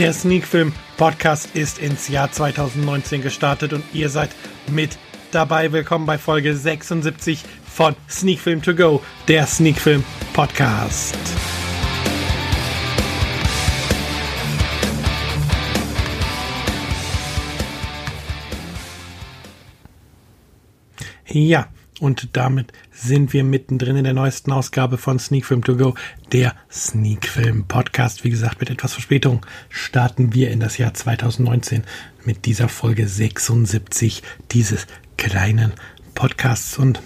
Der Sneakfilm-Podcast ist ins Jahr 2019 gestartet und ihr seid mit dabei. Willkommen bei Folge 76 von Sneakfilm to Go, der Sneakfilm-Podcast. Ja, und damit sind wir mittendrin in der neuesten Ausgabe von Sneakfilm to Go, der Sneakfilm-Podcast. Wie gesagt, mit etwas Verspätung starten wir in das Jahr 2019 mit dieser Folge 76 dieses kleinen Podcasts. Und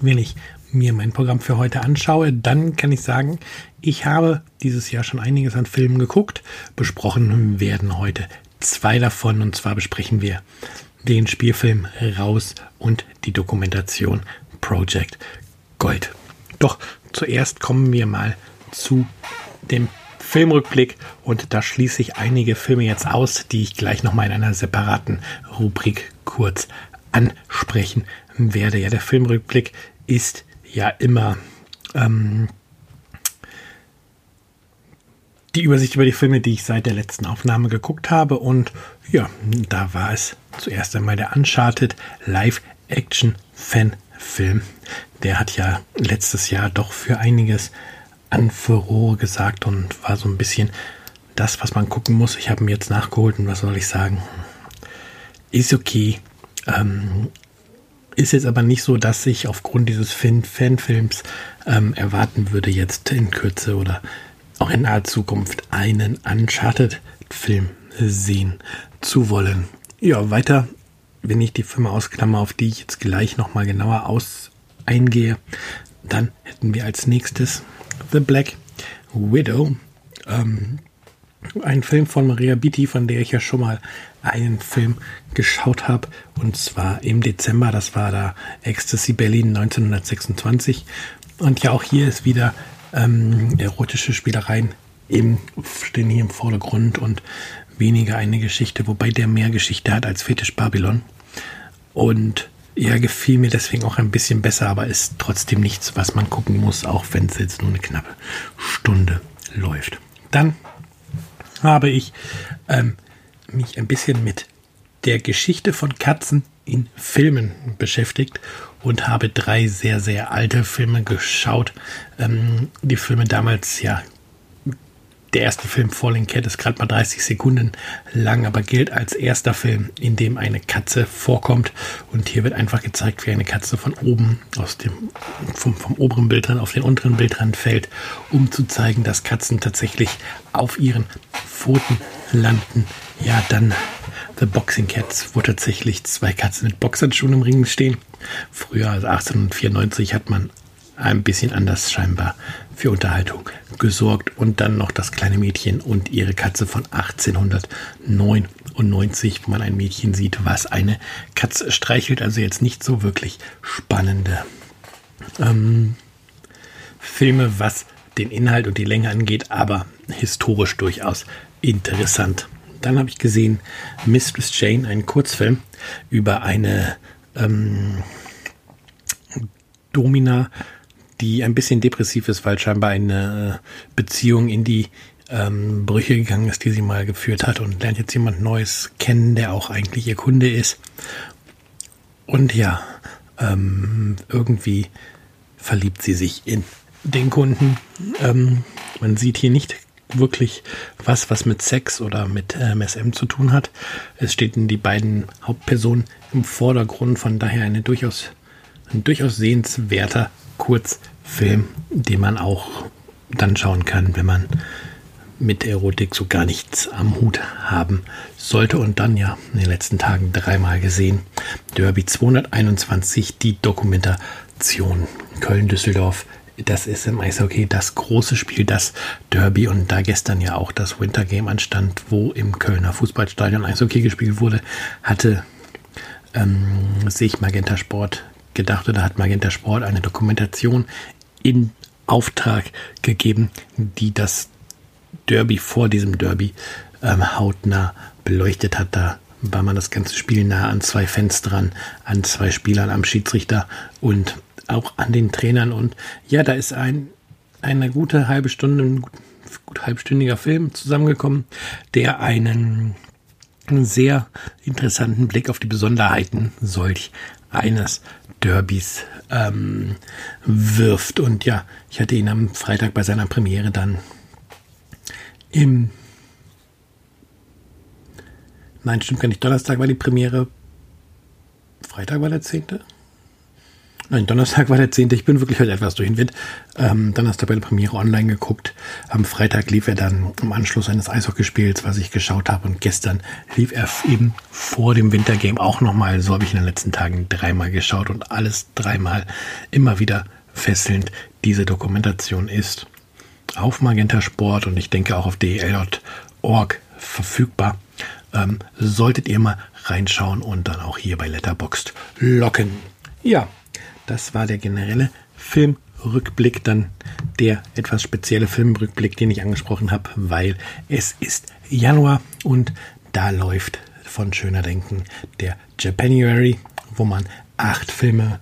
wenn ich mir mein Programm für heute anschaue, dann kann ich sagen, ich habe dieses Jahr schon einiges an Filmen geguckt. Besprochen werden heute zwei davon, und zwar besprechen wir den Spielfilm Raus und die Dokumentation Projekt Gold. Doch zuerst kommen wir mal zu dem Filmrückblick, und da schließe ich einige Filme jetzt aus, die ich gleich nochmal in einer separaten Rubrik kurz ansprechen werde. Ja, der Filmrückblick ist ja immer die Übersicht über die Filme, die ich seit der letzten Aufnahme geguckt habe, und ja, da war es zuerst einmal der Uncharted Live-Action-Fan-Film. Der hat ja letztes Jahr doch für einiges an Furore gesagt und war so ein bisschen das, was man gucken muss. Ich habe ihn jetzt nachgeholt und was soll ich sagen? Ist okay. Ist jetzt aber nicht so, dass ich aufgrund dieses Fanfilms erwarten würde, jetzt in Kürze oder auch in naher Zukunft einen Uncharted-Film sehen zu wollen. Ja, weiter, wenn ich die Filme ausklammer, auf die ich jetzt gleich nochmal genauer eingehe, dann hätten wir als nächstes The Black Widow. Ein Film von Maria Beatty, von der ich ja schon mal einen Film geschaut habe, und zwar im Dezember. Das war da Ecstasy Berlin 1926. Und ja, auch hier ist wieder erotische Spielereien stehen hier im Vordergrund und weniger eine Geschichte, wobei der mehr Geschichte hat als Fetisch Babylon. Und ja, gefiel mir deswegen auch ein bisschen besser, aber ist trotzdem nichts, was man gucken muss, auch wenn es jetzt nur eine knappe Stunde läuft. Dann habe ich mich ein bisschen mit der Geschichte von Katzen in Filmen beschäftigt und habe drei sehr, sehr alte Filme geschaut. Die Filme damals, ja, der erste Film Falling Cat ist gerade mal 30 Sekunden lang, aber gilt als erster Film, in dem eine Katze vorkommt. Und hier wird einfach gezeigt, wie eine Katze von oben vom oberen Bildrand auf den unteren Bildrand fällt, um zu zeigen, dass Katzen tatsächlich auf ihren Pfoten landen. Ja, dann The Boxing Cats, wo tatsächlich zwei Katzen mit Boxhandschuhen im Ring stehen. Früher, also 1894, hat man ein bisschen anders scheinbar für Unterhaltung gesorgt. Und dann noch das kleine Mädchen und ihre Katze von 1899, wo man ein Mädchen sieht, was eine Katze streichelt. Also jetzt nicht so wirklich spannende Filme, was den Inhalt und die Länge angeht, aber historisch durchaus interessant. Dann habe ich gesehen Mistress Jane, einen Kurzfilm über eine Domina, die ein bisschen depressiv ist, weil scheinbar eine Beziehung in die Brüche gegangen ist, die sie mal geführt hat, und lernt jetzt jemand Neues kennen, der auch eigentlich ihr Kunde ist. Und ja, irgendwie verliebt sie sich in den Kunden. Man sieht hier nicht wirklich was mit Sex oder mit MSM zu tun hat. Es stehen die beiden Hauptpersonen im Vordergrund, von daher ein durchaus sehenswerter Kurzfilm, den man auch dann schauen kann, wenn man mit Erotik so gar nichts am Hut haben sollte. Und dann ja in den letzten Tagen dreimal gesehen Derby 221, die Dokumentation Köln-Düsseldorf. Das ist im Eishockey das große Spiel, das Derby, und da gestern ja auch das Winter Game anstand, wo im Kölner Fußballstadion Eishockey gespielt wurde, hatte sich Magenta Sport gedacht, oder hat Magenta Sport eine Dokumentation in Auftrag gegeben, die das Derby vor diesem Derby hautnah beleuchtet hat. Da war man das ganze Spiel nah an zwei Fans dran, an zwei Spielern, am Schiedsrichter und auch an den Trainern. Und ja, da ist eine gute halbe Stunde gut halbstündiger Film zusammengekommen, der einen sehr interessanten Blick auf die Besonderheiten solch eines Derbys wirft. Und ja, ich hatte ihn am Freitag bei seiner Premiere dann Donnerstag war die Premiere. Freitag war der 10. Nein, Donnerstag war der 10. Ich bin wirklich heute etwas durch den Wind. Donnerstag bei der Premiere online geguckt. Am Freitag lief er dann im Anschluss eines Eishockeyspiels, was ich geschaut habe. Und gestern lief er eben vor dem Wintergame auch nochmal. So habe ich in den letzten Tagen dreimal geschaut und alles dreimal immer wieder fesselnd. Diese Dokumentation ist auf Magenta Sport und ich denke auch auf DEL.org verfügbar. Solltet ihr mal reinschauen und dann auch hier bei Letterboxd locken. Ja, das war der generelle Filmrückblick, dann der etwas spezielle Filmrückblick, den ich angesprochen habe, weil es ist Januar und da läuft von Schöner Denken der Japanuary, wo man 8 Filme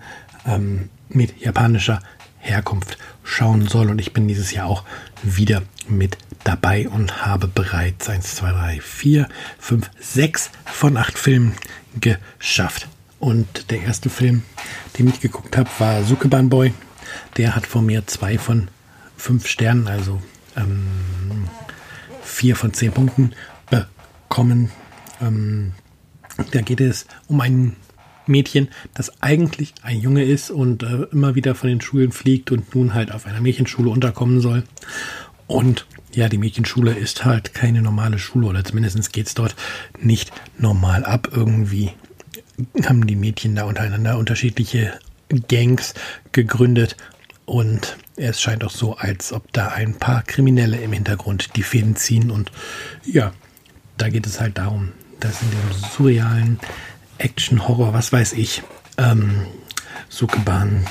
mit japanischer Herkunft schauen soll und ich bin dieses Jahr auch wieder mit dabei und habe bereits 1, 2, 3, 4, 5, 6 von 8 Filmen geschafft. Und der erste Film, den ich geguckt habe, war Sukeban Boy. Der hat von mir 2 von 5 Sternen, also 4 von 10 Punkten bekommen. Da geht es um einen Mädchen, das eigentlich ein Junge ist und immer wieder von den Schulen fliegt und nun halt auf einer Mädchenschule unterkommen soll. Und ja, die Mädchenschule ist halt keine normale Schule oder zumindest geht es dort nicht normal ab. Irgendwie haben die Mädchen da untereinander unterschiedliche Gangs gegründet und es scheint auch so, als ob da ein paar Kriminelle im Hintergrund die Fäden ziehen. Und ja, da geht es halt darum, dass in dem surrealen Action-Horror, was weiß ich, Sukeban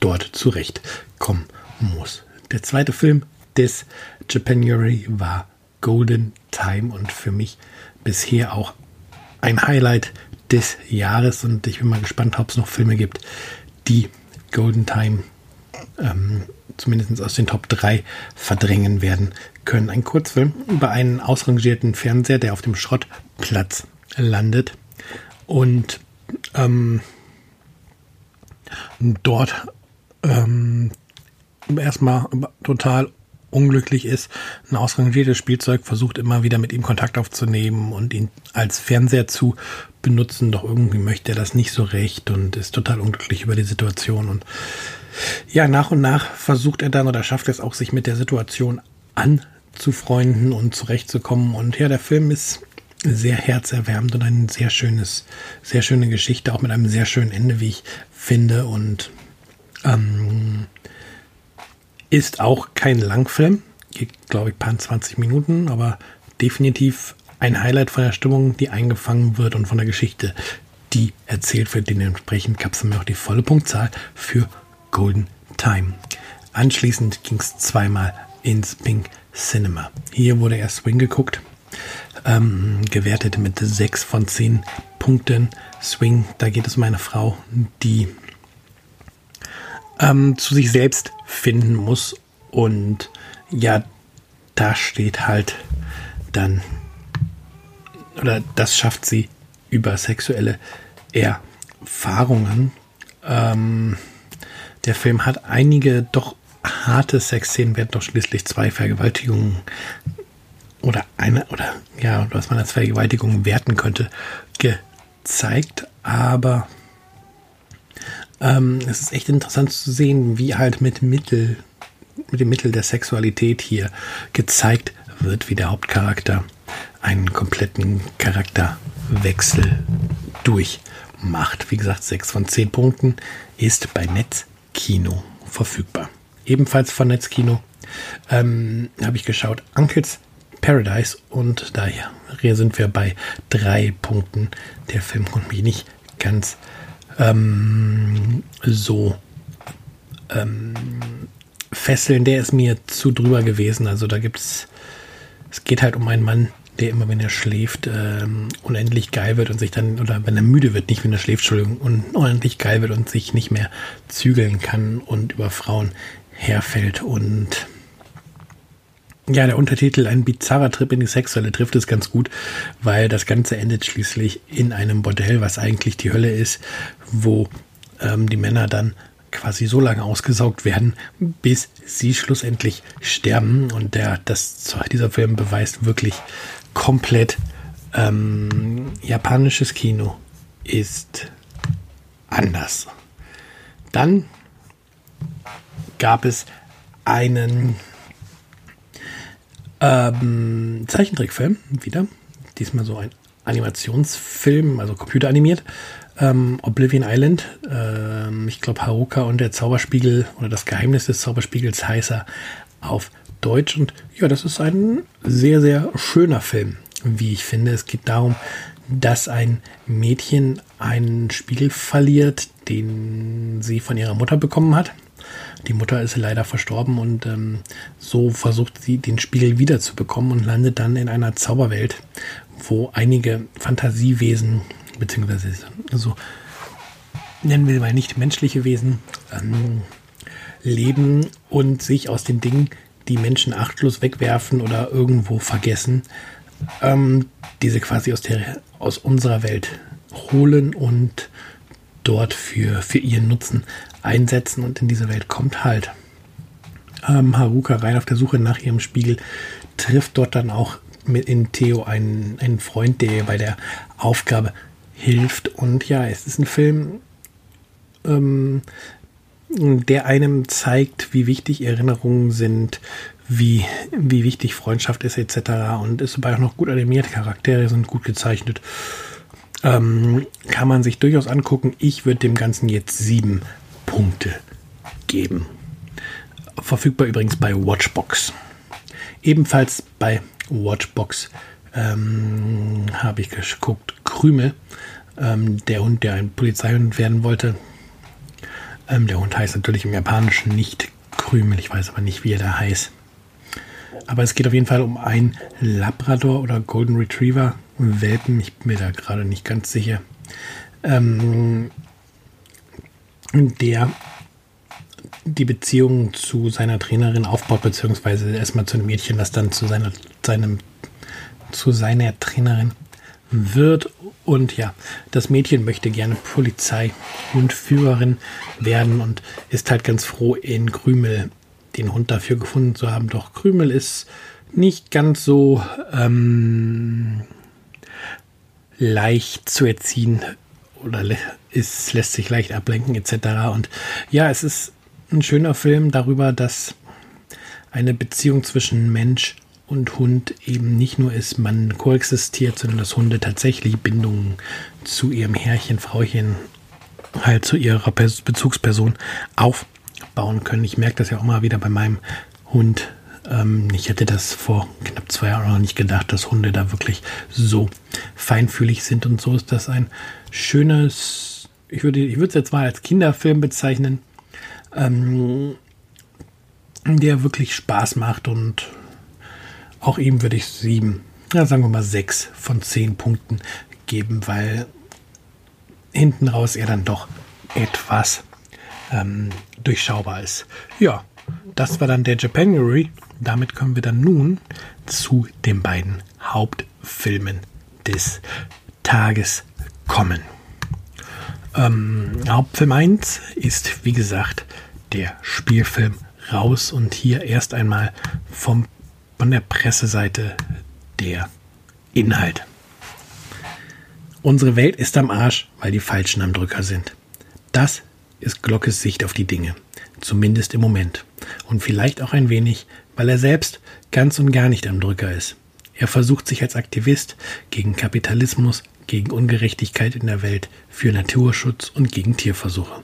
dort zurechtkommen muss. Der zweite Film des Japanuary war Golden Time und für mich bisher auch ein Highlight des Jahres und ich bin mal gespannt, ob es noch Filme gibt, die Golden Time zumindest aus den Top 3 verdrängen werden können. Ein Kurzfilm über einen ausrangierten Fernseher, der auf dem Schrottplatz landet und dort erstmal total unglücklich ist. Ein ausrangiertes Spielzeug versucht immer wieder mit ihm Kontakt aufzunehmen und ihn als Fernseher zu benutzen, doch irgendwie möchte er das nicht so recht und ist total unglücklich über die Situation. Und ja, nach und nach versucht er dann oder schafft es auch, sich mit der Situation anzufreunden und zurechtzukommen. Und ja, der Film ist sehr herzerwärmend und eine sehr schöne Geschichte, auch mit einem sehr schönen Ende, wie ich finde. Und ist auch kein Langfilm, geht glaube ich paar 20 Minuten, aber definitiv ein Highlight von der Stimmung, die eingefangen wird und von der Geschichte, die erzählt wird. Dementsprechend gab es mir auch die volle Punktzahl für Golden Time. Anschließend ging es zweimal ins Pink Cinema. Hier wurde erst Swing geguckt. Gewertet mit 6 von 10 Punkten. Swing, da geht es um eine Frau, die zu sich selbst finden muss. Und ja, da steht halt dann, oder das schafft sie über sexuelle Erfahrungen. Der Film hat einige doch harte Sexszenen, werden doch schließlich 2 Vergewaltigungen was man als Vergewaltigung werten könnte, gezeigt. Aber es ist echt interessant zu sehen, wie halt mit dem Mittel der Sexualität hier gezeigt wird, wie der Hauptcharakter einen kompletten Charakterwechsel durchmacht. Wie gesagt, 6 von 10 Punkten ist bei Netzkino verfügbar. Ebenfalls von Netzkino habe ich geschaut, Uncle's Paradise, und daher sind wir bei 3 Punkten. Der Film konnte mich nicht ganz fesseln. Der ist mir zu drüber gewesen. Also es geht halt um einen Mann, der immer, wenn er schläft, unendlich geil wird und sich dann, oder wenn er müde wird, nicht wenn er schläft, Entschuldigung, und unendlich geil wird und sich nicht mehr zügeln kann und über Frauen herfällt und Ja, der Untertitel, ein bizarrer Trip in die Sexhölle, trifft es ganz gut, weil das Ganze endet schließlich in einem Bordell, was eigentlich die Hölle ist, wo die Männer dann quasi so lange ausgesaugt werden, bis sie schlussendlich sterben. Und dieser Film beweist wirklich komplett, japanisches Kino ist anders. Dann gab es einen Zeichentrickfilm wieder. Diesmal so ein Animationsfilm, also computeranimiert. Oblivion Island. Ich glaube, Haruka und der Zauberspiegel oder das Geheimnis des Zauberspiegels heißt er auf Deutsch. Und ja, das ist ein sehr, sehr schöner Film, wie ich finde. Es geht darum, dass ein Mädchen einen Spiegel verliert, den sie von ihrer Mutter bekommen hat. Die Mutter ist leider verstorben und so versucht sie, den Spiegel wiederzubekommen und landet dann in einer Zauberwelt, wo einige Fantasiewesen, beziehungsweise so nennen wir mal nicht menschliche Wesen, leben und sich aus den Dingen, die Menschen achtlos wegwerfen oder irgendwo vergessen, diese quasi aus unserer Welt holen und dort für ihren Nutzen einsetzen, und in diese Welt kommt halt Haruka rein auf der Suche nach ihrem Spiegel, trifft dort dann auch mit in Theo einen Freund, der ihr bei der Aufgabe hilft. Und ja, es ist ein Film, der einem zeigt, wie wichtig Erinnerungen sind, wie wichtig Freundschaft ist etc. und ist dabei auch noch gut animiert, Charaktere sind gut gezeichnet. Kann man sich durchaus angucken. Ich würde dem Ganzen jetzt 7 Punkte geben. Verfügbar übrigens bei Watchbox. Ebenfalls bei Watchbox habe ich geguckt, Krümel, der Hund, der ein Polizeihund werden wollte. Der Hund heißt natürlich im Japanischen nicht Krümel, ich weiß aber nicht, wie er da heißt. Aber es geht auf jeden Fall um einen Labrador oder Golden Retriever Welpen, ich bin mir da gerade nicht ganz sicher, der die Beziehung zu seiner Trainerin aufbaut, beziehungsweise erstmal zu einem Mädchen, das dann zu seiner Trainerin wird. Und ja, das Mädchen möchte gerne Polizeihundführerin werden und ist halt ganz froh, in Krümel den Hund dafür gefunden zu haben. Doch Krümel ist nicht ganz so leicht zu erziehen oder lässt sich leicht ablenken etc. Und ja, es ist ein schöner Film darüber, dass eine Beziehung zwischen Mensch und Hund eben nicht nur ist, man koexistiert, sondern dass Hunde tatsächlich Bindungen zu ihrem Herrchen, Frauchen, halt zu ihrer Bezugsperson aufbauen können. Ich merke das ja auch mal wieder bei meinem Hund. Ich hätte das vor knapp 2 Jahren noch nicht gedacht, dass Hunde da wirklich so feinfühlig sind. Und so ist das ein schönes, ich würde es jetzt mal als Kinderfilm bezeichnen, der wirklich Spaß macht. Und auch ihm würde ich 6 von 10 Punkten geben, weil hinten raus er dann doch etwas durchschaubar ist. Ja, das war dann der Japanuary. Damit kommen wir dann nun zu den beiden Hauptfilmen des Tages kommen. Hauptfilm 1 ist, wie gesagt, der Spielfilm Raus, und hier erst einmal von der Presseseite der Inhalt. Unsere Welt ist am Arsch, weil die Falschen am Drücker sind. Das ist Glockes Sicht auf die Dinge. Zumindest im Moment. Und vielleicht auch ein wenig, weil er selbst ganz und gar nicht am Drücker ist. Er versucht sich als Aktivist gegen Kapitalismus, gegen Ungerechtigkeit in der Welt, für Naturschutz und gegen Tierversuche.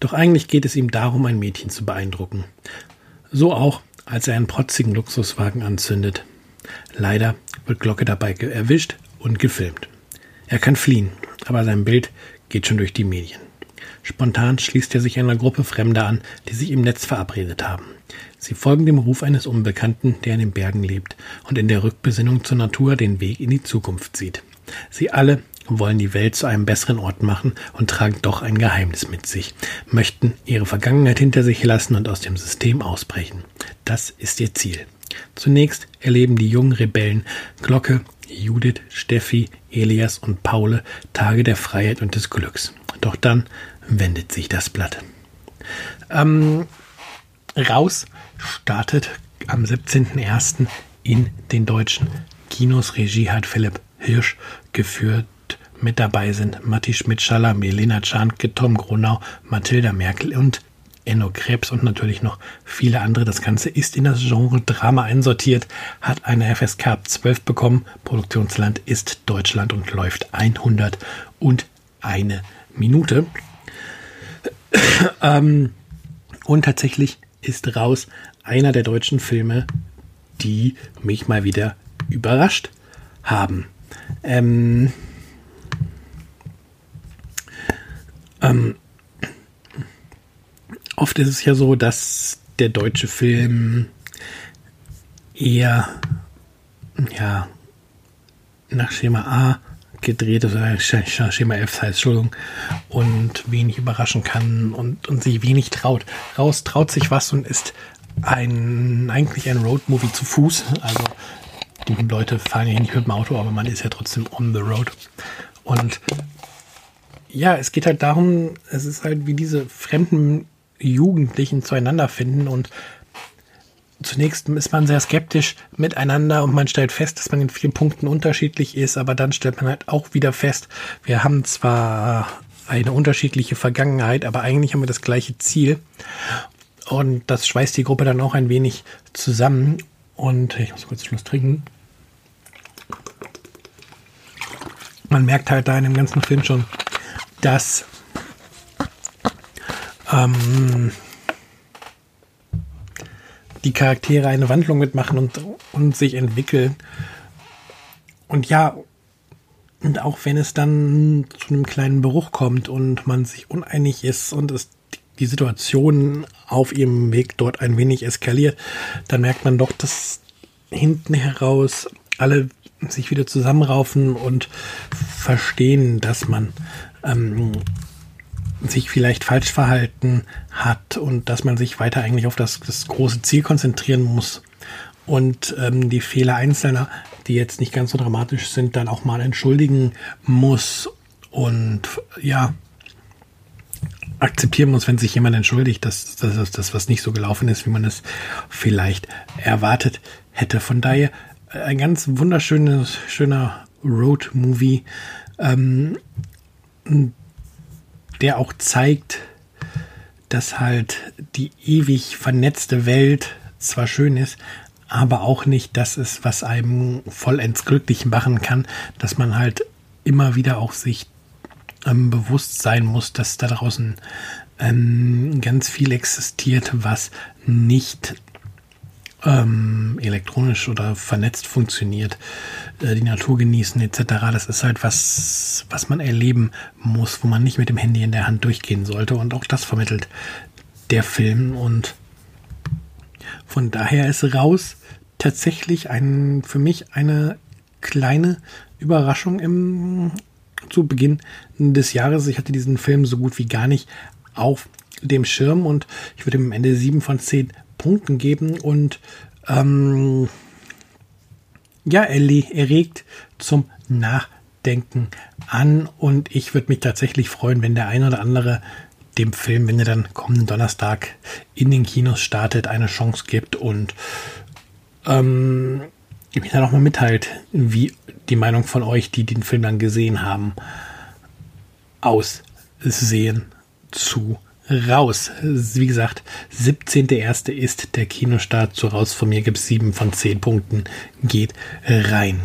Doch eigentlich geht es ihm darum, ein Mädchen zu beeindrucken. So auch, als er einen protzigen Luxuswagen anzündet. Leider wird Glocke dabei erwischt und gefilmt. Er kann fliehen, aber sein Bild geht schon durch die Medien. Spontan schließt er sich einer Gruppe Fremder an, die sich im Netz verabredet haben. Sie folgen dem Ruf eines Unbekannten, der in den Bergen lebt und in der Rückbesinnung zur Natur den Weg in die Zukunft sieht. Sie alle wollen die Welt zu einem besseren Ort machen und tragen doch ein Geheimnis mit sich, möchten ihre Vergangenheit hinter sich lassen und aus dem System ausbrechen. Das ist ihr Ziel. Zunächst erleben die jungen Rebellen Glocke, Judith, Steffi, Elias und Paule Tage der Freiheit und des Glücks. Doch dann wendet sich das Blatt. Raus startet am 17.01. in den deutschen Kinos. Regie hat Philipp Hirsch geführt. Mit dabei sind Matti Schmidt-Schaller, Melena Czarnke, Tom Gronau, Mathilda Merkel und Enno Krebs und natürlich noch viele andere. Das Ganze ist in das Genre Drama einsortiert, hat eine FSK ab 12 bekommen. Produktionsland ist Deutschland und läuft 101 Minute. Und tatsächlich ist Raus einer der deutschen Filme, die mich mal wieder überrascht haben. Oft ist es ja so, dass der deutsche Film eher ja, nach Schema A gedreht ist, oder Schema F heißt, Entschuldigung, und wenig überraschen kann und sich wenig traut. Raus traut sich was und ist eigentlich ein Roadmovie zu Fuß. Also die Leute fahren ja nicht mit dem Auto, aber man ist ja trotzdem on the road. Und ja, es geht halt darum, es ist halt wie diese fremden Jugendlichen zueinander finden und zunächst ist man sehr skeptisch miteinander und man stellt fest, dass man in vielen Punkten unterschiedlich ist, aber dann stellt man halt auch wieder fest, wir haben zwar eine unterschiedliche Vergangenheit, aber eigentlich haben wir das gleiche Ziel und das schweißt die Gruppe dann auch ein wenig zusammen und ich muss kurz Schluss trinken. Man merkt halt da in dem ganzen Film schon, dass die Charaktere eine Wandlung mitmachen und sich entwickeln. Und ja, und auch wenn es dann zu einem kleinen Bruch kommt und man sich uneinig ist und es die Situation auf ihrem Weg dort ein wenig eskaliert, dann merkt man doch, dass hinten heraus alle sich wieder zusammenraufen und verstehen, dass man sich vielleicht falsch verhalten hat und dass man sich weiter eigentlich auf das große Ziel konzentrieren muss und die Fehler Einzelner, die jetzt nicht ganz so dramatisch sind, dann auch mal entschuldigen muss und ja, akzeptieren muss, wenn sich jemand entschuldigt, dass das was nicht so gelaufen ist, wie man es vielleicht erwartet hätte. Von daher ein ganz schöner Road-Movie, der auch zeigt, dass halt die ewig vernetzte Welt zwar schön ist, aber auch nicht das ist, was einem vollends glücklich machen kann, dass man halt immer wieder auch sich bewusst sein muss, dass da draußen ganz viel existiert, was nicht elektronisch oder vernetzt funktioniert, die Natur genießen etc. Das ist halt was man erleben muss, wo man nicht mit dem Handy in der Hand durchgehen sollte und auch das vermittelt der Film und von daher ist Raus tatsächlich für mich eine kleine Überraschung zu Beginn des Jahres. Ich hatte diesen Film so gut wie gar nicht auf dem Schirm und ich würde ihm am Ende 7 von 10 Punkten geben und ja, er regt zum Nachdenken an und ich würde mich tatsächlich freuen, wenn der ein oder andere dem Film, wenn er dann kommenden Donnerstag in den Kinos startet, eine Chance gibt und mir dann auch mal mitteilt, wie die Meinung von euch, die den Film dann gesehen haben, aussehen zu Raus. Wie gesagt, 17.01. ist der Kinostart zu Raus. Von mir gibt es 7 von 10 Punkten. Geht rein.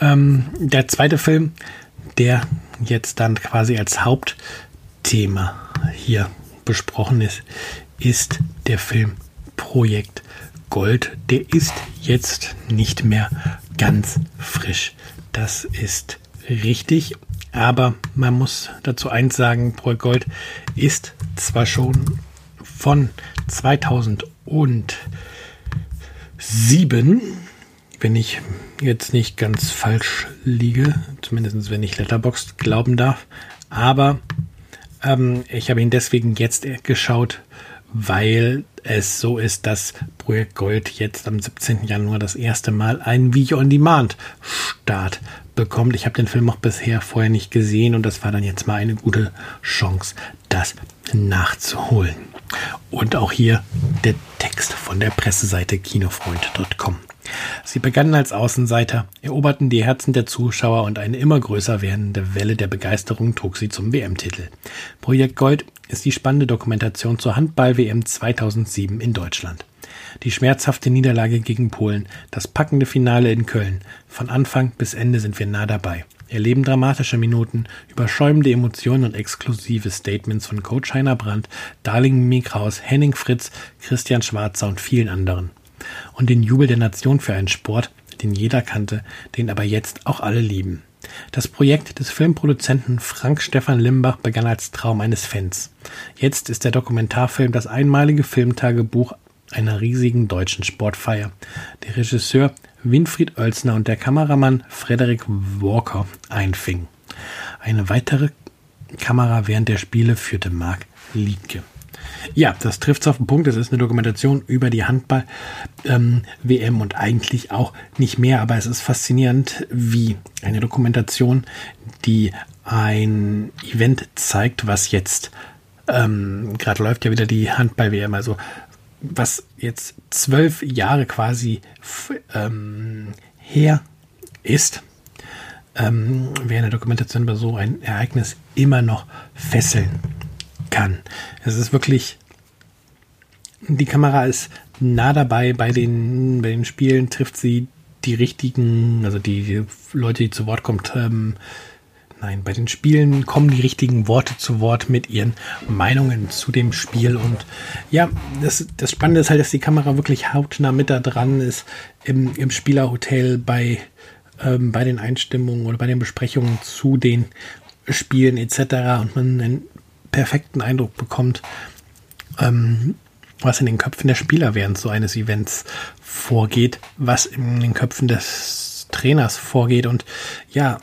Der zweite Film, der jetzt dann quasi als Hauptthema hier besprochen ist, ist der Film Projekt Gold. Der ist jetzt nicht mehr ganz frisch. Das ist richtig. Aber man muss dazu eins sagen, Projekt Gold ist zwar schon von 2007, wenn ich jetzt nicht ganz falsch liege, zumindest wenn ich Letterboxd glauben darf, aber ich habe ihn deswegen jetzt geschaut, weil es so ist, dass Projekt Gold jetzt am 17. Januar das erste Mal einen Video-on-Demand-Start bekommt. Ich habe den Film auch bisher vorher nicht gesehen und das war dann jetzt mal eine gute Chance, das nachzuholen. Und auch hier der Text von der Presseseite kinofreund.com. Sie begannen als Außenseiter, eroberten die Herzen der Zuschauer und eine immer größer werdende Welle der Begeisterung trug sie zum WM-Titel. Projekt Gold ist die spannende Dokumentation zur Handball-WM 2007 in Deutschland. Die schmerzhafte Niederlage gegen Polen, das packende Finale in Köln. Von Anfang bis Ende sind wir nah dabei. Erleben dramatische Minuten, überschäumende Emotionen und exklusive Statements von Coach Heiner Brandt, Darling Mikraus, Henning Fritz, Christian Schwarzer und vielen anderen. Und den Jubel der Nation für einen Sport, den jeder kannte, den aber jetzt auch alle lieben. Das Projekt des Filmproduzenten Frank-Stefan Limbach begann als Traum eines Fans. Jetzt ist der Dokumentarfilm das einmalige Filmtagebuch einer riesigen deutschen Sportfeier. Der Regisseur Winfried Oelsner und der Kameramann Frederik Walker einfingen. Eine weitere Kamera während der Spiele führte Marc Liedtke. Ja, das trifft es auf den Punkt. Es ist eine Dokumentation über die Handball-WM und eigentlich auch nicht mehr. Aber es ist faszinierend, wie eine Dokumentation, die ein Event zeigt, was jetzt, gerade läuft ja wieder die Handball-WM, also was jetzt 12 Jahre quasi her ist, während eine Dokumentation über so ein Ereignis immer noch fesseln kann. Es ist wirklich, die Kamera ist nah dabei, bei den Spielen trifft sie die richtigen, also die Leute, die zu Wort kommen, bei den Spielen kommen die richtigen Worte zu Wort mit ihren Meinungen zu dem Spiel und ja, das Spannende ist halt, dass die Kamera wirklich hautnah mit da dran ist, im Spielerhotel bei den Einstimmungen oder bei den Besprechungen zu den Spielen etc. und man einen perfekten Eindruck bekommt, was in den Köpfen der Spieler während so eines Events vorgeht, was in den Köpfen des Trainers vorgeht. Und ja,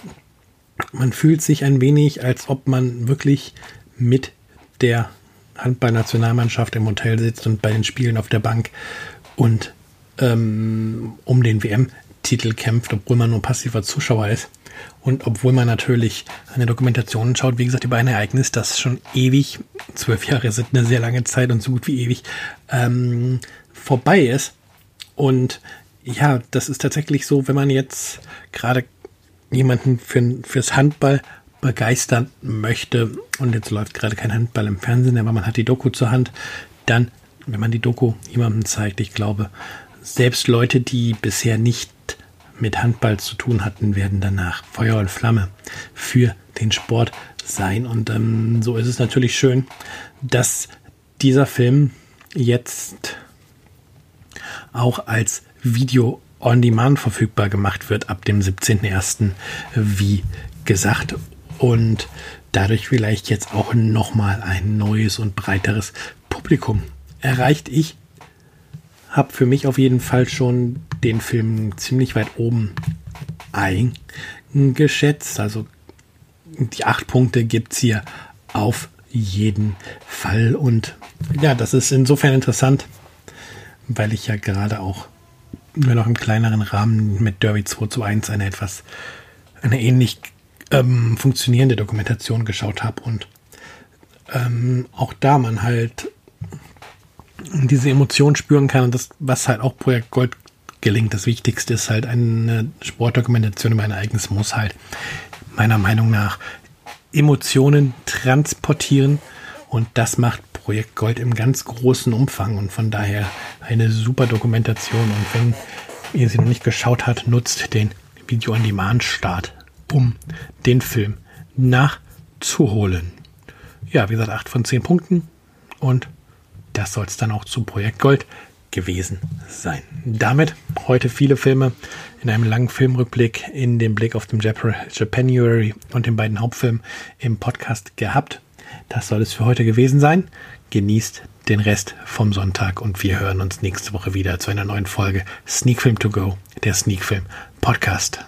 man fühlt sich ein wenig, als ob man wirklich mit der Handballnationalmannschaft im Hotel sitzt und bei den Spielen auf der Bank und um den WM-Titel kämpft, obwohl man nur passiver Zuschauer ist. Und obwohl man natürlich eine Dokumentation schaut, wie gesagt, über ein Ereignis, das schon ewig, 12 Jahre sind eine sehr lange Zeit und so gut wie ewig, vorbei ist. Und ja, das ist tatsächlich so, wenn man jetzt gerade jemanden fürs Handball begeistern möchte und jetzt läuft gerade kein Handball im Fernsehen, aber man hat die Doku zur Hand, dann, wenn man die Doku jemandem zeigt, ich glaube, selbst Leute, die bisher nicht mit Handball zu tun hatten, werden danach Feuer und Flamme für den Sport sein. Und so ist es natürlich schön, dass dieser Film jetzt auch als Video on Demand verfügbar gemacht wird ab dem 17.01. wie gesagt. Und dadurch vielleicht jetzt auch nochmal ein neues und breiteres Publikum erreicht. Ich habe für mich auf jeden Fall schon den Film ziemlich weit oben eingeschätzt. Also die 8 Punkte gibt es hier auf jeden Fall. Und ja, das ist insofern interessant, weil ich ja gerade auch nur noch im kleineren Rahmen mit Derby 221 eine ähnlich funktionierende Dokumentation geschaut habe. Und auch da man halt diese Emotion spüren kann und das, was halt auch Projekt Gold gelingt. Das Wichtigste ist halt, eine Sportdokumentation über ein Ereignis muss halt meiner Meinung nach Emotionen transportieren und das macht Projekt Gold im ganz großen Umfang und von daher eine super Dokumentation und wenn ihr sie noch nicht geschaut habt, nutzt den Video-on-Demand-Start, um den Film nachzuholen. Ja, wie gesagt, 8 von 10 Punkten und das soll es dann auch zu Projekt Gold gewesen sein. Damit heute viele Filme in einem langen Filmrückblick in den Blick auf den Japanuary und den beiden Hauptfilmen im Podcast gehabt. Das soll es für heute gewesen sein. Genießt den Rest vom Sonntag und wir hören uns nächste Woche wieder zu einer neuen Folge Sneakfilm to Go, der Sneakfilm Podcast.